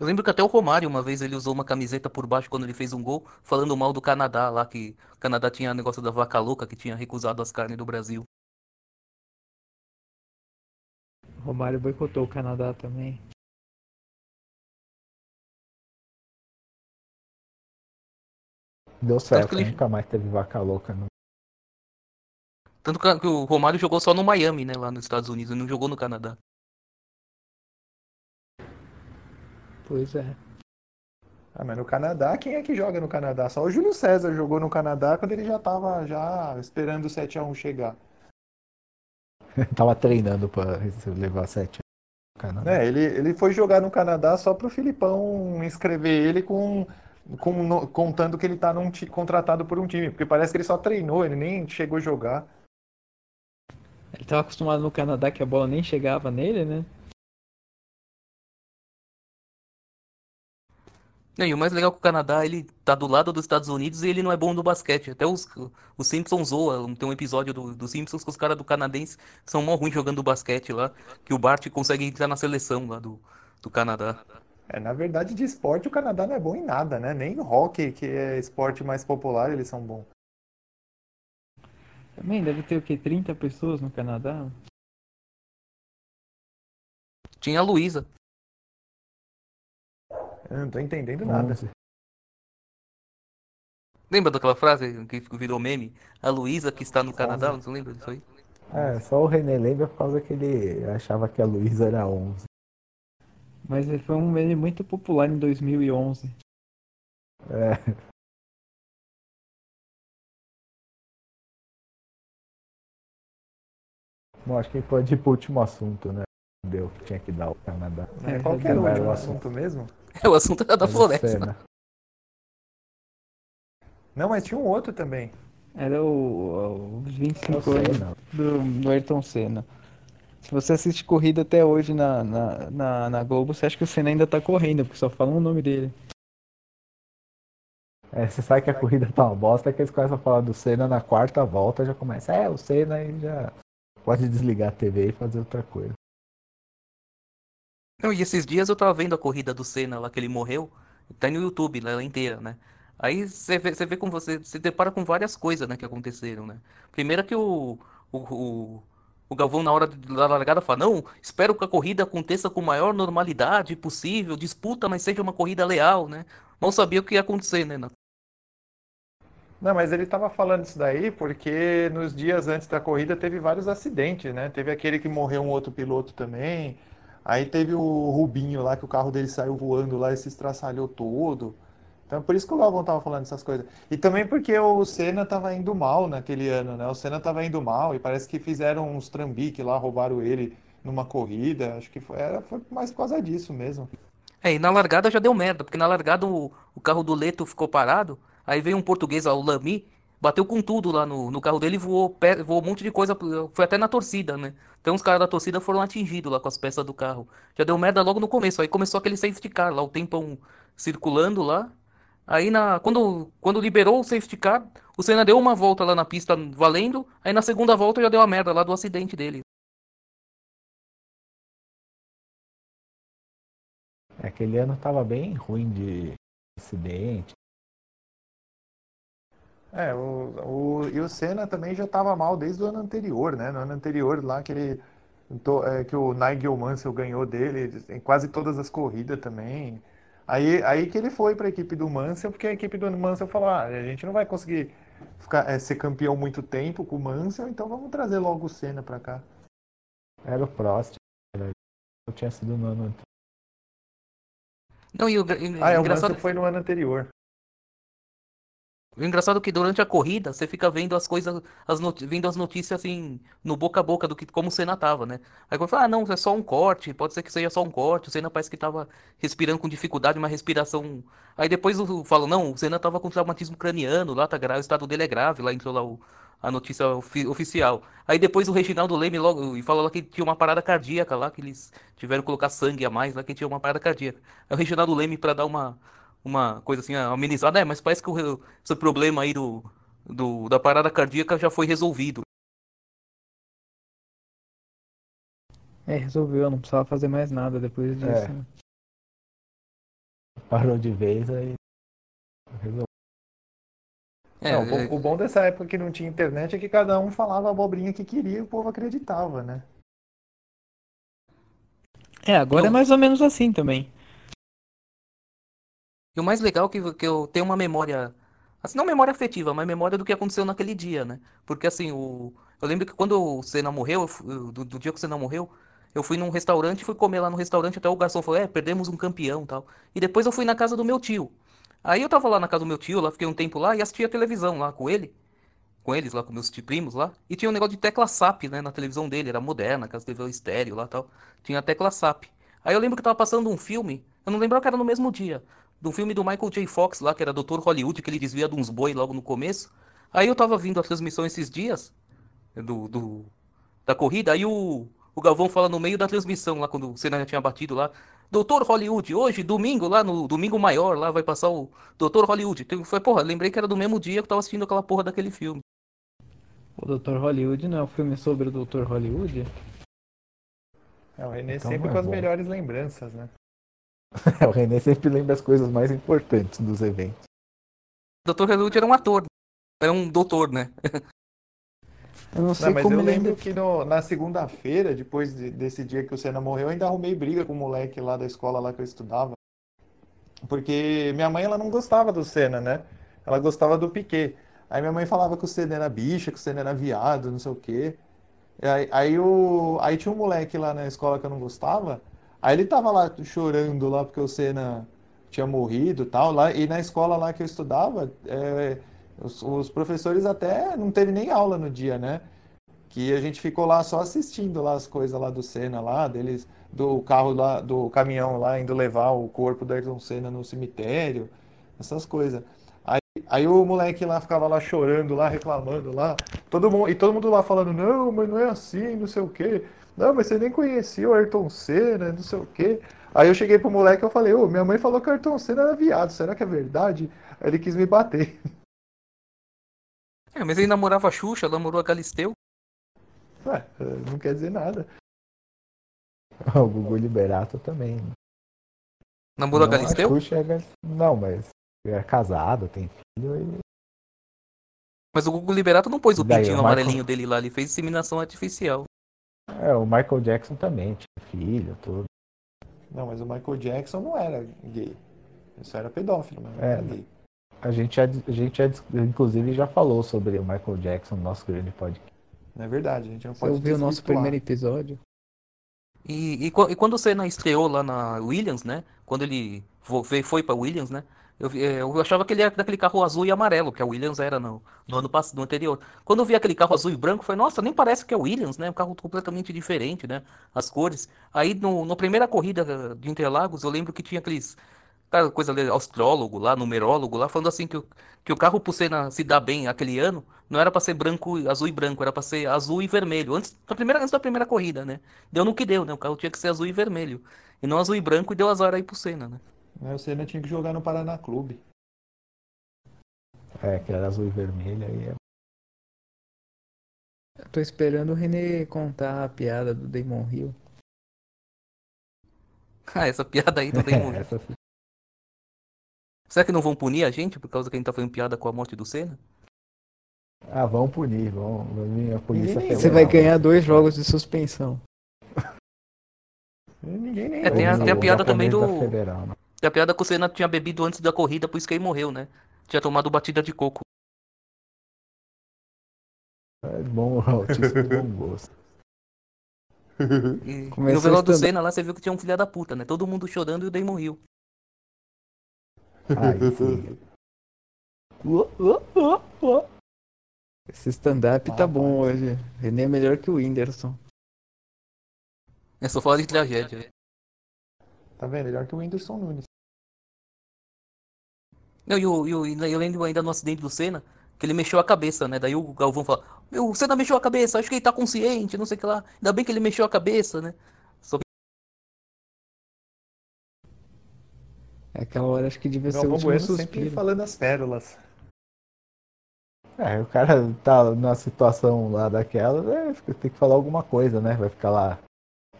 Eu lembro que até o Romário, uma vez, ele usou uma camiseta por baixo quando ele fez um gol, falando mal do Canadá lá, que o Canadá tinha o negócio da vaca louca, que tinha recusado as carnes do Brasil. O Romário boicotou o Canadá também. Deu certo, ele... nunca mais teve vaca louca. Não. Tanto que o Romário jogou só no Miami, né? Lá nos Estados Unidos, ele não jogou no Canadá. Pois é. Ah, mas no Canadá, quem é que joga no Canadá? Só o Júlio César jogou no Canadá quando ele já tava já esperando o sete a um chegar. Tava treinando pra levar sete a um no Canadá. É, ele, ele foi jogar no Canadá só pro Filipão inscrever ele com... Com, no, contando que ele tá num, contratado por um time, porque parece que ele só treinou, ele nem chegou a jogar. Ele tava acostumado no Canadá que a bola nem chegava nele, né? E o mais legal é que o Canadá, ele tá do lado dos Estados Unidos e ele não é bom no basquete. Até os, os Simpsons zoam, tem um episódio dos do Simpsons que os caras do canadense são mó ruins jogando basquete lá, que o Bart consegue entrar na seleção lá do, do Canadá. É, na verdade, de esporte, o Canadá não é bom em nada, né? Nem o hockey, que é esporte mais popular, eles são bons. Também deve ter o quê? trinta pessoas no Canadá? Tinha a Luísa. Eu não tô entendendo nada. Hum. Lembra daquela frase que virou meme? A Luísa que está no Sabe. Canadá, você lembra disso aí? É, só o René lembra por causa que ele achava que a Luísa era onze. Mas ele foi um meme muito popular em dois mil e onze. É... Bom, acho que pode ir pro último assunto, né? Deu que tinha que dar o Canadá. É, qual que era o último assunto mesmo? É, o assunto era da floresta. Não, mas tinha um outro também. Era o, o vinte e cinco anos do, do Ayrton Senna. Se você assiste corrida até hoje na, na, na, na Globo, você acha que o Senna ainda tá correndo, porque só falam o nome dele. É, você sabe que a corrida tá uma bosta, que eles começam a falar do Senna na quarta volta, já começa. É, o Senna aí já... Pode desligar a T V e fazer outra coisa. Não, e esses dias eu tava vendo a corrida do Senna lá que ele morreu. Tá no YouTube, ela inteira, né? Aí você vê, você vê como você se depara com várias coisas, né, que aconteceram, né? Primeiro que o, o, o, o Galvão na hora da largada fala, não, espero que a corrida aconteça com a maior normalidade possível, disputa, mas seja uma corrida leal, né? Mal sabia o que ia acontecer, né? Não, mas ele estava falando isso daí porque nos dias antes da corrida teve vários acidentes, né? Teve aquele que morreu um outro piloto também. Aí teve o Rubinho lá, que o carro dele saiu voando lá e se estraçalhou todo. Então por isso que o Galvão estava falando essas coisas. E também porque o Senna estava indo mal naquele ano, né? O Senna estava indo mal e parece que fizeram uns trambiques lá, roubaram ele numa corrida. Acho que foi, era, foi mais por causa disso mesmo. É, e na largada já deu merda, porque na largada o, o carro do Leto ficou parado. Aí veio um português, o Lamy, bateu com tudo lá no, no carro dele e voou, pe- voou um monte de coisa, foi até na torcida, né? Então os caras da torcida foram atingidos lá com as peças do carro. Já deu merda logo no começo, aí começou aquele safety car lá, o tempão circulando lá. Aí na, quando, quando liberou o safety car, o Senna deu uma volta lá na pista valendo, aí na segunda volta já deu a merda lá do acidente dele. Aquele ano tava bem ruim de acidente. É, o, o, e o Senna também já estava mal desde o ano anterior, né? No ano anterior lá que, ele, que o Nigel Mansell ganhou dele em quase todas as corridas também. Aí, aí que ele foi para a equipe do Mansell, porque a equipe do Mansell falou, ah, a gente não vai conseguir ficar, é, ser campeão muito tempo com o Mansell, então vamos trazer logo o Senna para cá. Era o Prost, era, tinha sido no ano anterior. Não, e o, e, ah, é, o Mansell foi no ano anterior. O engraçado é que durante a corrida você fica vendo as coisas, as not- vendo as notícias assim, no boca a boca do que como o Senna tava, né? Aí quando fala, ah, não, é só um corte, pode ser que seja só um corte, o Senna parece que tava respirando com dificuldade, uma respiração. Aí depois falam, não, o Senna tava com traumatismo craniano, lá tá grave, o estado dele é grave, lá entrou lá o, a notícia ofi- oficial. Aí depois o Reginaldo Leme logo e falou lá que tinha uma parada cardíaca lá, que eles tiveram que colocar sangue a mais, lá que tinha uma parada cardíaca. Aí o Reginaldo Leme pra dar uma. Uma coisa assim, amenizada, é, mas parece que o, esse problema aí do, do, da parada cardíaca já foi resolvido. É, resolveu, não precisava fazer mais nada depois disso. É. Né? Parou de vez, aí resolveu. É, não, é... O, o bom dessa época que não tinha internet é que cada um falava a abobrinha que queria e o povo acreditava, né? É, agora não. É mais ou menos assim também. E o mais legal é que, que eu tenho uma memória, assim, não memória afetiva, mas memória do que aconteceu naquele dia, né? Porque assim, o, eu lembro que quando o Senna morreu, eu, do, do dia que o Senna morreu, eu fui num restaurante, fui comer lá no restaurante, até o garçom falou, é, perdemos um campeão e tal. E depois eu fui na casa do meu tio. Aí eu tava lá na casa do meu tio, lá fiquei um tempo lá e assisti a televisão lá com ele, com eles lá, com meus primos lá. E tinha um negócio de tecla S A P, né, na televisão dele, era moderna, aquela televisão estéreo lá e tal. Tinha a tecla S A P. Aí eu lembro que tava passando um filme, eu não lembrava que era no mesmo dia, do filme do Michael J. Fox lá, que era doutor Hollywood, que ele desvia de uns boi logo no começo. Aí eu tava vindo a transmissão esses dias do, do, da corrida, aí o, o Galvão fala no meio da transmissão lá, quando o Senna já tinha batido lá, doutor Hollywood, hoje, domingo, lá no Domingo Maior, lá vai passar o doutor Hollywood. Então, foi, porra, lembrei que era do mesmo dia que eu tava assistindo aquela porra daquele filme. O doutor Hollywood não é um filme sobre o doutor Hollywood? É, o René então, sempre é com as melhores lembranças, né? O René sempre lembra as coisas mais importantes dos eventos. doutor Hollywood era um ator, era um doutor, né? Eu não sei Não, mas como eu ele ainda. lembro que no- na segunda-feira, depois de- desse dia que o Senna morreu, eu ainda arrumei briga com o moleque lá da escola lá que eu estudava. Porque minha mãe, ela não gostava do Senna, né? Ela gostava do Piquet. Aí minha mãe falava que o Senna era bicha, que o Senna era viado, não sei o quê. E Aí, aí, o, aí tinha um moleque lá na escola que eu não gostava. Aí ele tava lá chorando lá porque o Senna tinha morrido e tal. Lá, e na escola lá que eu estudava, é, os, os professores até não teve nem aula no dia, né? Que a gente ficou lá só assistindo lá as coisas lá do Senna lá, deles do carro lá, do caminhão lá indo levar o corpo do Ayrton Senna no cemitério, essas coisas. Aí, aí o moleque lá ficava lá chorando lá, reclamando lá, todo mundo e todo mundo lá falando: "Não, mas não é assim, não sei o quê. Não, mas você nem conhecia o Ayrton Senna, não sei o quê". Aí eu cheguei pro moleque e eu falei: "Ô, minha mãe falou que o Ayrton Senna era viado, será que é verdade?". Aí ele quis me bater. É, mas ele namorava a Xuxa, ela namorou a Galisteu. Ué, não quer dizer nada. O Gugu Liberato também. Namorou a Não, a Galisteu? Xuxa é... gal- Não, mas é casado, tem filho e... Mas o Gugu Liberato não pôs o Daí, pintinho o Michael- amarelinho dele lá, ele fez inseminação artificial. É, o Michael Jackson também tinha filho, tudo. Não, mas o Michael Jackson não era gay. Ele só era pedófilo, mas não É. era gay. A gente, já, a gente já, dis- inclusive, já falou sobre o Michael Jackson no nosso grande podcast. Não é verdade, a gente não Você pode ouviu o nosso primeiro desvirtuar. episódio? E, e, qua- e quando o Senna estreou lá na Williams, né? Quando ele vo- ve- foi pra Williams, né? Eu, vi- eh, eu achava que ele era daquele carro azul e amarelo, que a Williams era no, no ano passado, no anterior. Quando eu vi aquele carro azul e branco, eu falei, nossa, nem parece que é Williams, né? Um carro completamente diferente, né? As cores. Aí, no, na primeira corrida de Interlagos, eu lembro que tinha aqueles, cara, coisa ali, astrólogo lá, numerólogo lá, falando assim que o, que o carro, por ser na- se dar bem aquele ano, não era pra ser branco, e- azul e branco, era pra ser azul e vermelho, antes da primeira, antes da primeira corrida, né? Deu no que deu, né? O carro tinha que ser azul e vermelho, e não azul e branco, e deu azar aí pro Senna, né? Né, o Senna tinha que jogar no Paraná Clube. É, que era azul e vermelho. Aí é... Eu tô esperando o René contar a piada do Damon Hill. Ah, essa piada aí do Damon Hill. Essa sim. Será que não vão punir a gente por causa que a gente tá fazendo piada com a morte do Senna? Ah, vão punir, vão. Vai vir a polícia Ninguém nem Você vai federal. ganhar dois jogos de suspensão. E ninguém nem É, tem a, Ou tem a o piada também japonês da do. federal, né? Tem a piada que o Senna tinha bebido antes da corrida, por isso que ele morreu, né? Tinha tomado batida de coco. É bom, altíssimo bom gosto. ouve. E, e no Começou velório do estando. Senna lá você viu que tinha um filho da puta, né? Todo mundo chorando e o Damon Hill. Aí sim. Uh, uh, uh, uh. Esse stand-up tá bom Rapaz. hoje. René é melhor que o Whindersson. É só falar de tragédia. Tá vendo? Melhor que o Whindersson Nunes. Não, e o- e o- e eu lembro ainda no acidente do Senna, que ele mexeu a cabeça, né? Daí o Galvão fala, meu, o Senna mexeu a cabeça, acho que ele tá consciente, não sei o que lá. Ainda bem que ele mexeu a cabeça, né? Só que É aquela hora, acho que devia ser o Galvão último Bueno sempre suspiro. falando as pérolas. É, o cara tá numa situação lá daquela, é, fica- tem que falar alguma coisa, né? Vai ficar lá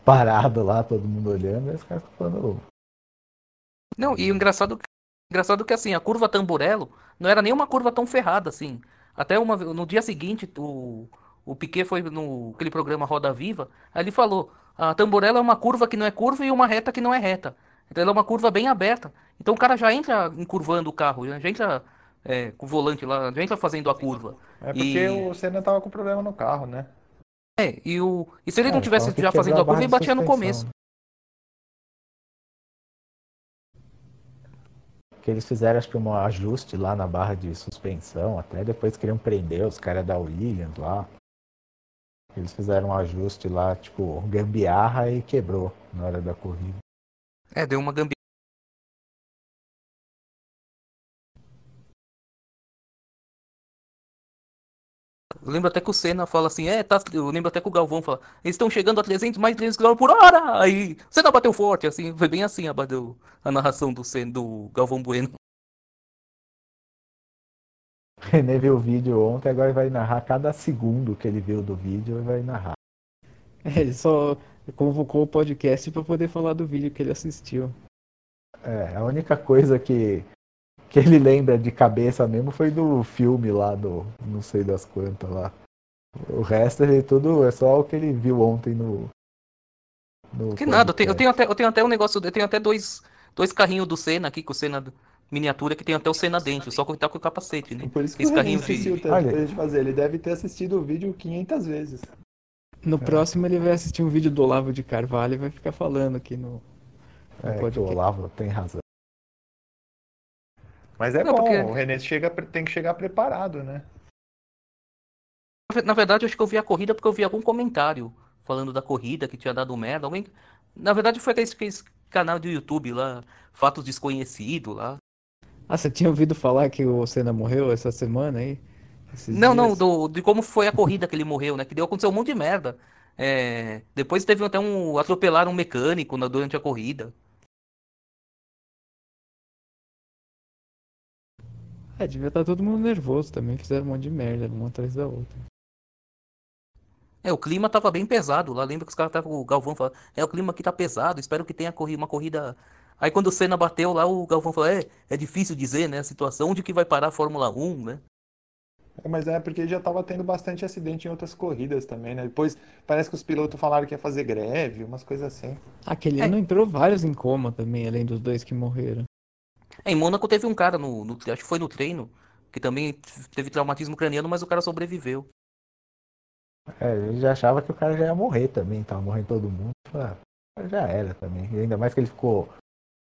parado lá, todo mundo olhando, aí os caras ficam falando. não, e o engraçado, engraçado que assim, a curva Tamburello não era nenhuma curva tão ferrada assim. Até uma, ve- no dia seguinte, o, o Piquet foi no aquele programa Roda Viva, aí ele falou: a Tamburello é uma curva que não é curva e uma reta que não é reta. Então ela é uma curva bem aberta. Então o cara já entra encurvando o carro, já entra é, com o volante lá, já entra fazendo a curva. É porque E, o Senna tava com problema no carro, né? é, e, o, e se ele É, não eles tivesse falam que já quebrou fazendo a a barra curva, ele de batia no começo. suspensão. Que eles fizeram, acho que um ajuste lá na barra de suspensão, até depois queriam prender os caras da Williams lá. Eles fizeram um ajuste lá, tipo, gambiarra e quebrou na hora da corrida. É, deu uma gambi. Eu lembro até que o Senna fala assim, é, tá, eu lembro até que o Galvão fala, eles estão chegando a trezentos, mais de trezentos quilômetros por hora, aí, Senna bateu forte, assim, foi bem assim a, bateu- a narração do Senna, do Galvão Bueno. O René viu o vídeo ontem, agora ele vai narrar cada segundo que ele viu do vídeo, ele vai narrar. É, ele só convocou o podcast pra poder falar do vídeo que ele assistiu. É, a única coisa que, que ele lembra de cabeça mesmo foi do filme lá do não sei das quantas lá. O resto ele tudo é só o que ele viu ontem no. no que nada, eu tenho, eu, tenho até, eu tenho até um negócio, eu tenho até dois, dois carrinhos do Senna aqui, com o Senna miniatura, que tem até o Senna dentro, só que tá com o capacete, né? Por isso que esse carrinho de... Tanto, olha, pra gente fazer. Ele deve ter assistido o vídeo quinhentas vezes. No é. próximo ele vai assistir um vídeo do Olavo de Carvalho e vai ficar falando aqui no... no é, que o Olavo tem razão. Mas é não, bom, porque... o René chega, tem que chegar preparado, né? Na verdade, eu acho que eu vi a corrida porque eu vi algum comentário falando da corrida, que tinha dado merda. Alguém... Na verdade, foi aquele, aquele canal do YouTube lá, Fatos Desconhecidos lá. Ah, você tinha ouvido falar que o Senna morreu essa semana aí? Não, dias? não, do, de como foi a corrida que ele morreu, né? Que deu, aconteceu um monte de merda. É, depois teve até um... atropelaram um mecânico na, durante a corrida. É, devia estar todo mundo nervoso também, fizeram um monte de merda, uma atrás da outra. É, o clima tava bem pesado lá, lembra que os caras estavam, o Galvão falou, é, o clima aqui tá pesado, espero que tenha corrida, uma corrida... Aí quando o Senna bateu lá, o Galvão falou, é, é difícil dizer, né, a situação, onde que vai parar a Fórmula um, né? É, mas é porque já tava tendo bastante acidente em outras corridas também, né? Depois parece que os pilotos falaram que ia fazer greve, umas coisas assim. Aquele é. ano entrou vários em coma também, além dos dois que morreram. É, em Mônaco teve um cara, no, no, acho que foi no treino, que também teve traumatismo craniano, mas o cara sobreviveu. É, a gente já achava que o cara já ia morrer também, tava morrendo todo mundo. Ah, já era também. E ainda mais que ele ficou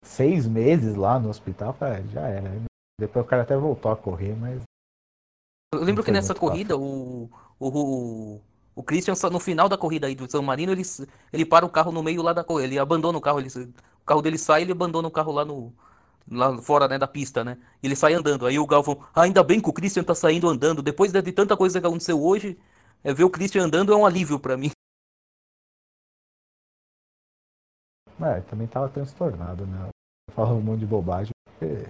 seis meses lá no hospital, ah, já era. Depois o cara até voltou a correr, mas... Eu lembro que nessa corrida, o, o, o Christian, no final da corrida aí do San Marino, ele, ele para o carro no meio lá da corrida, ele abandona o carro, ele, o carro dele sai e ele abandona o carro lá no... lá fora, né, da pista, né? Ele sai andando. Aí o Galvão, ah, ainda bem que o Christian tá saindo andando. Depois de tanta coisa que aconteceu hoje, é, ver o Christian andando é um alívio pra mim. É, também tava transtornado, né? Fala um monte de bobagem. Porque...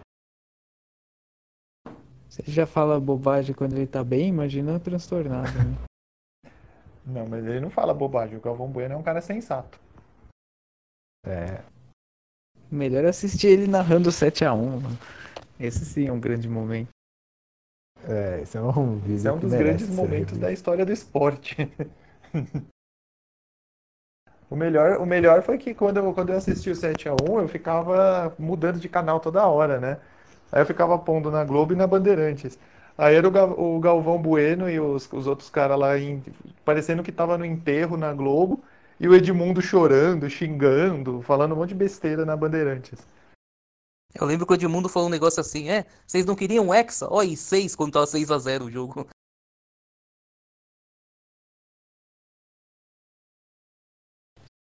Você já fala bobagem quando ele tá bem, imagina transtornado, né? Não, mas ele não fala bobagem. O Galvão Bueno é um cara sensato. É... Melhor assistir ele narrando o sete a um, mano. Esse sim é um grande momento. É, esse é um vídeo. Esse é um dos grandes momentos da história do esporte. o, melhor, o melhor foi que quando eu, quando eu assisti o sete a um, eu ficava mudando de canal toda hora, né? Aí eu ficava pondo na Globo e na Bandeirantes. Aí era o Galvão Bueno e os, os outros caras lá, em, parecendo que tava no enterro na Globo. E o Edmundo chorando, xingando, falando um monte de besteira na Bandeirantes. Eu lembro que o Edmundo falou um negócio assim, é, vocês não queriam Hexa? Ó, e seis quando tava seis a zero o jogo.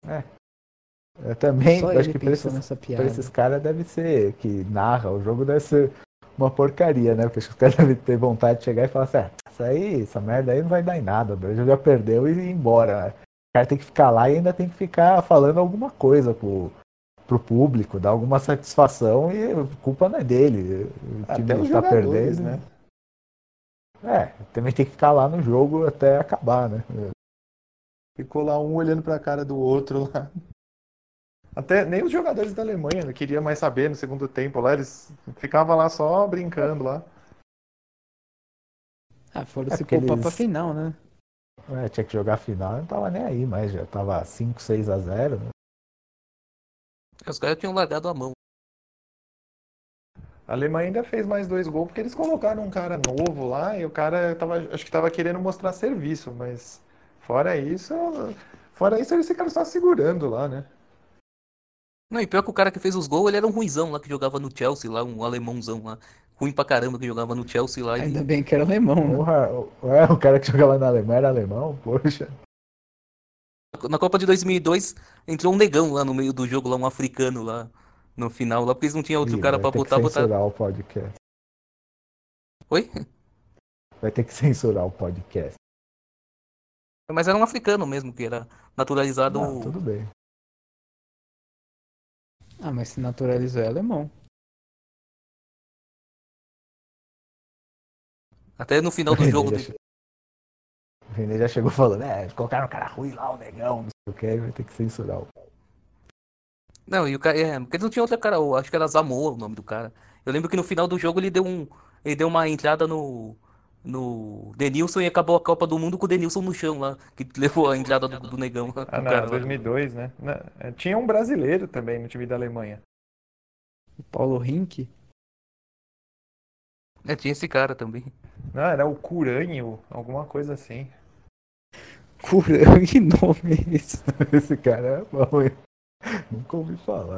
É. Eu também só acho que pra esses, pra esses caras deve ser, que narra, o jogo deve ser uma porcaria, né? Porque os caras devem ter vontade de chegar e falar assim, é, essa, aí, essa merda aí não vai dar em nada, o jogo já perdeu e ir embora, né? O cara tem que ficar lá e ainda tem que ficar falando alguma coisa pro, pro público, dar alguma satisfação e a culpa não é dele. O time até tá perdendo, né? É, também tem que ficar lá no jogo até acabar, né? Ficou lá um olhando pra cara do outro lá. Até nem os jogadores da Alemanha não queriam mais saber no segundo tempo lá, eles ficavam lá só brincando lá. Ah, foram é se poupar eles... pra final, né? É, tinha que jogar a final, eu não tava nem aí, mas já tava cinco, seis a zero. Né? Os caras tinham largado a mão. A Alemanha ainda fez mais dois gols, porque eles colocaram um cara novo lá, e o cara tava, acho que tava querendo mostrar serviço, mas fora isso, fora isso eles ficaram só segurando lá, né? Não, e pior que o cara que fez os gols, ele era um ruizão lá, que jogava no Chelsea lá, um alemãozão lá. Ruim pra caramba que jogava no Chelsea lá. Ainda e... bem que era alemão, né? Porra, o, o cara que jogava na Alemanha era alemão, poxa. Na Copa de dois mil e dois entrou um negão lá no meio do jogo, lá um africano lá no final, lá porque eles não tinham outro Ih, cara pra botar. Vai ter que censurar botar... o podcast. Oi? Vai ter que censurar o podcast. Mas era um africano mesmo, que era naturalizado... Ah, tudo bem. Ah, mas se naturalizou é alemão. Até no final do jogo... Che... O René já chegou falando, é, colocaram o cara ruim lá, o negão, não sei o que, vai ter que censurar o... Não, e o cara, é, porque não tinha outro cara, acho que era Zamor o nome do cara. Eu lembro que no final do jogo ele deu um, ele deu uma entrada no, no Denilson e acabou a Copa do Mundo com o Denilson no chão lá, que levou a entrada do, do negão lá. Ah, não, cara, dois mil e dois, lá, né? Na, tinha um brasileiro também no time da Alemanha. O Paulo Rinck? É, tinha esse cara também. Não, era o Curanho, alguma coisa assim. Curanho, que nome é esse? Esse cara é bom, eu nunca ouvi falar.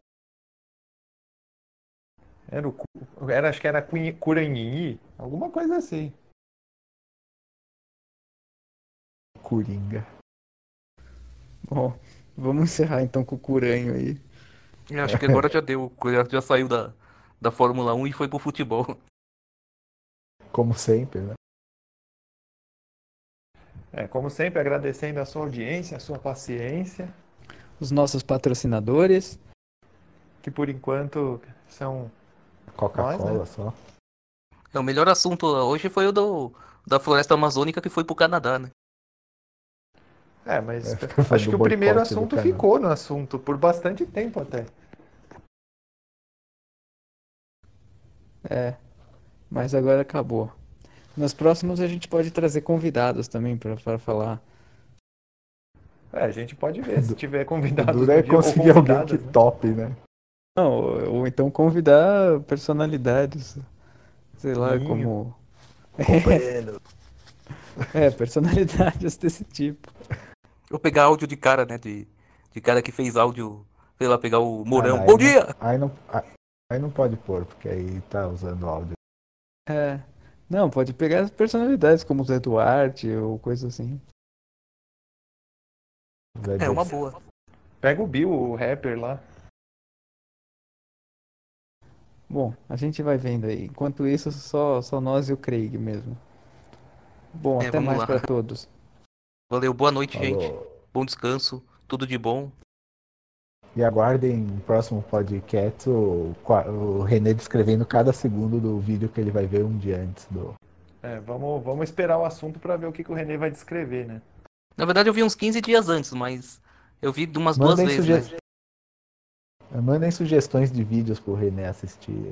Era o era, acho que era Curanhinhi, alguma coisa assim. Coringa. Bom, vamos encerrar então com o Curanho aí. Eu acho que agora já deu, já saiu da, da Fórmula um e foi pro futebol. Como sempre, né? É, como sempre, agradecendo a sua audiência, a sua paciência. Os nossos patrocinadores. Que por enquanto são... Coca-Cola, nós, né? Só. É, o melhor assunto hoje foi o do, da floresta amazônica que foi pro Canadá, né? É, mas é, acho que o primeiro assunto ficou no assunto por bastante tempo até. É, mas agora acabou. Nos próximos a gente pode trazer convidados também pra, pra falar. É, a gente pode ver se tiver convidados. Dura é conseguir alguém que top, né? Não, ou, ou então convidar personalidades, sei lá, Minho. como... É, personalidades desse tipo. Ou pegar áudio de cara, né, de, de cara que fez áudio, sei lá, pegar o Mourão, ah, bom dia! Não, aí, não, aí não pode pôr, porque aí tá usando áudio. É, não, pode pegar as personalidades, como o Zé Duarte ou coisa assim. É, é uma boa. Pega o Bill, o rapper lá. Bom, a gente vai vendo aí. Enquanto isso, só, só nós e o Craig mesmo. Bom, é, até mais lá. Pra todos. Valeu, boa noite, Falou. Gente. Bom descanso, tudo de bom. E aguardem o próximo podcast, o, o René descrevendo cada segundo do vídeo que ele vai ver um dia antes do... É, vamos, vamos esperar o assunto pra ver o que, que o René vai descrever, né? Na verdade eu vi uns quinze dias antes, mas eu vi umas Mandem duas vezes, suge... né? Mandem sugestões de vídeos pro René assistir.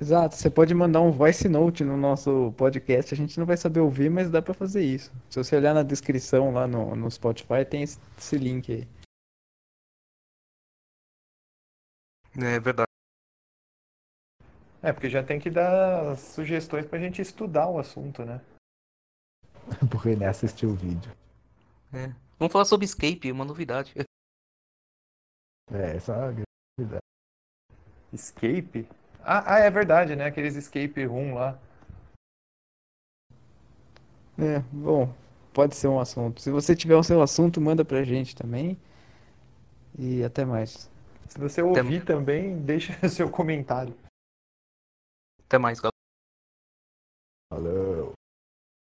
Exato, você pode mandar um voice note no nosso podcast, a gente não vai saber ouvir, mas dá pra fazer isso. Se você olhar na descrição lá no, no Spotify, tem esse, esse link aí. É verdade. É, porque já tem que dar sugestões pra gente estudar o assunto, né? Pro René assistir o vídeo. É. Vamos falar sobre Escape, uma novidade. É, essa é uma grande novidade. Escape? Ah, ah, é verdade, né? Aqueles escape room lá. É, bom, pode ser um assunto. Se você tiver o seu assunto, manda pra gente também. E até mais. Se você ouvir até... também, deixa seu comentário. Até mais, galera.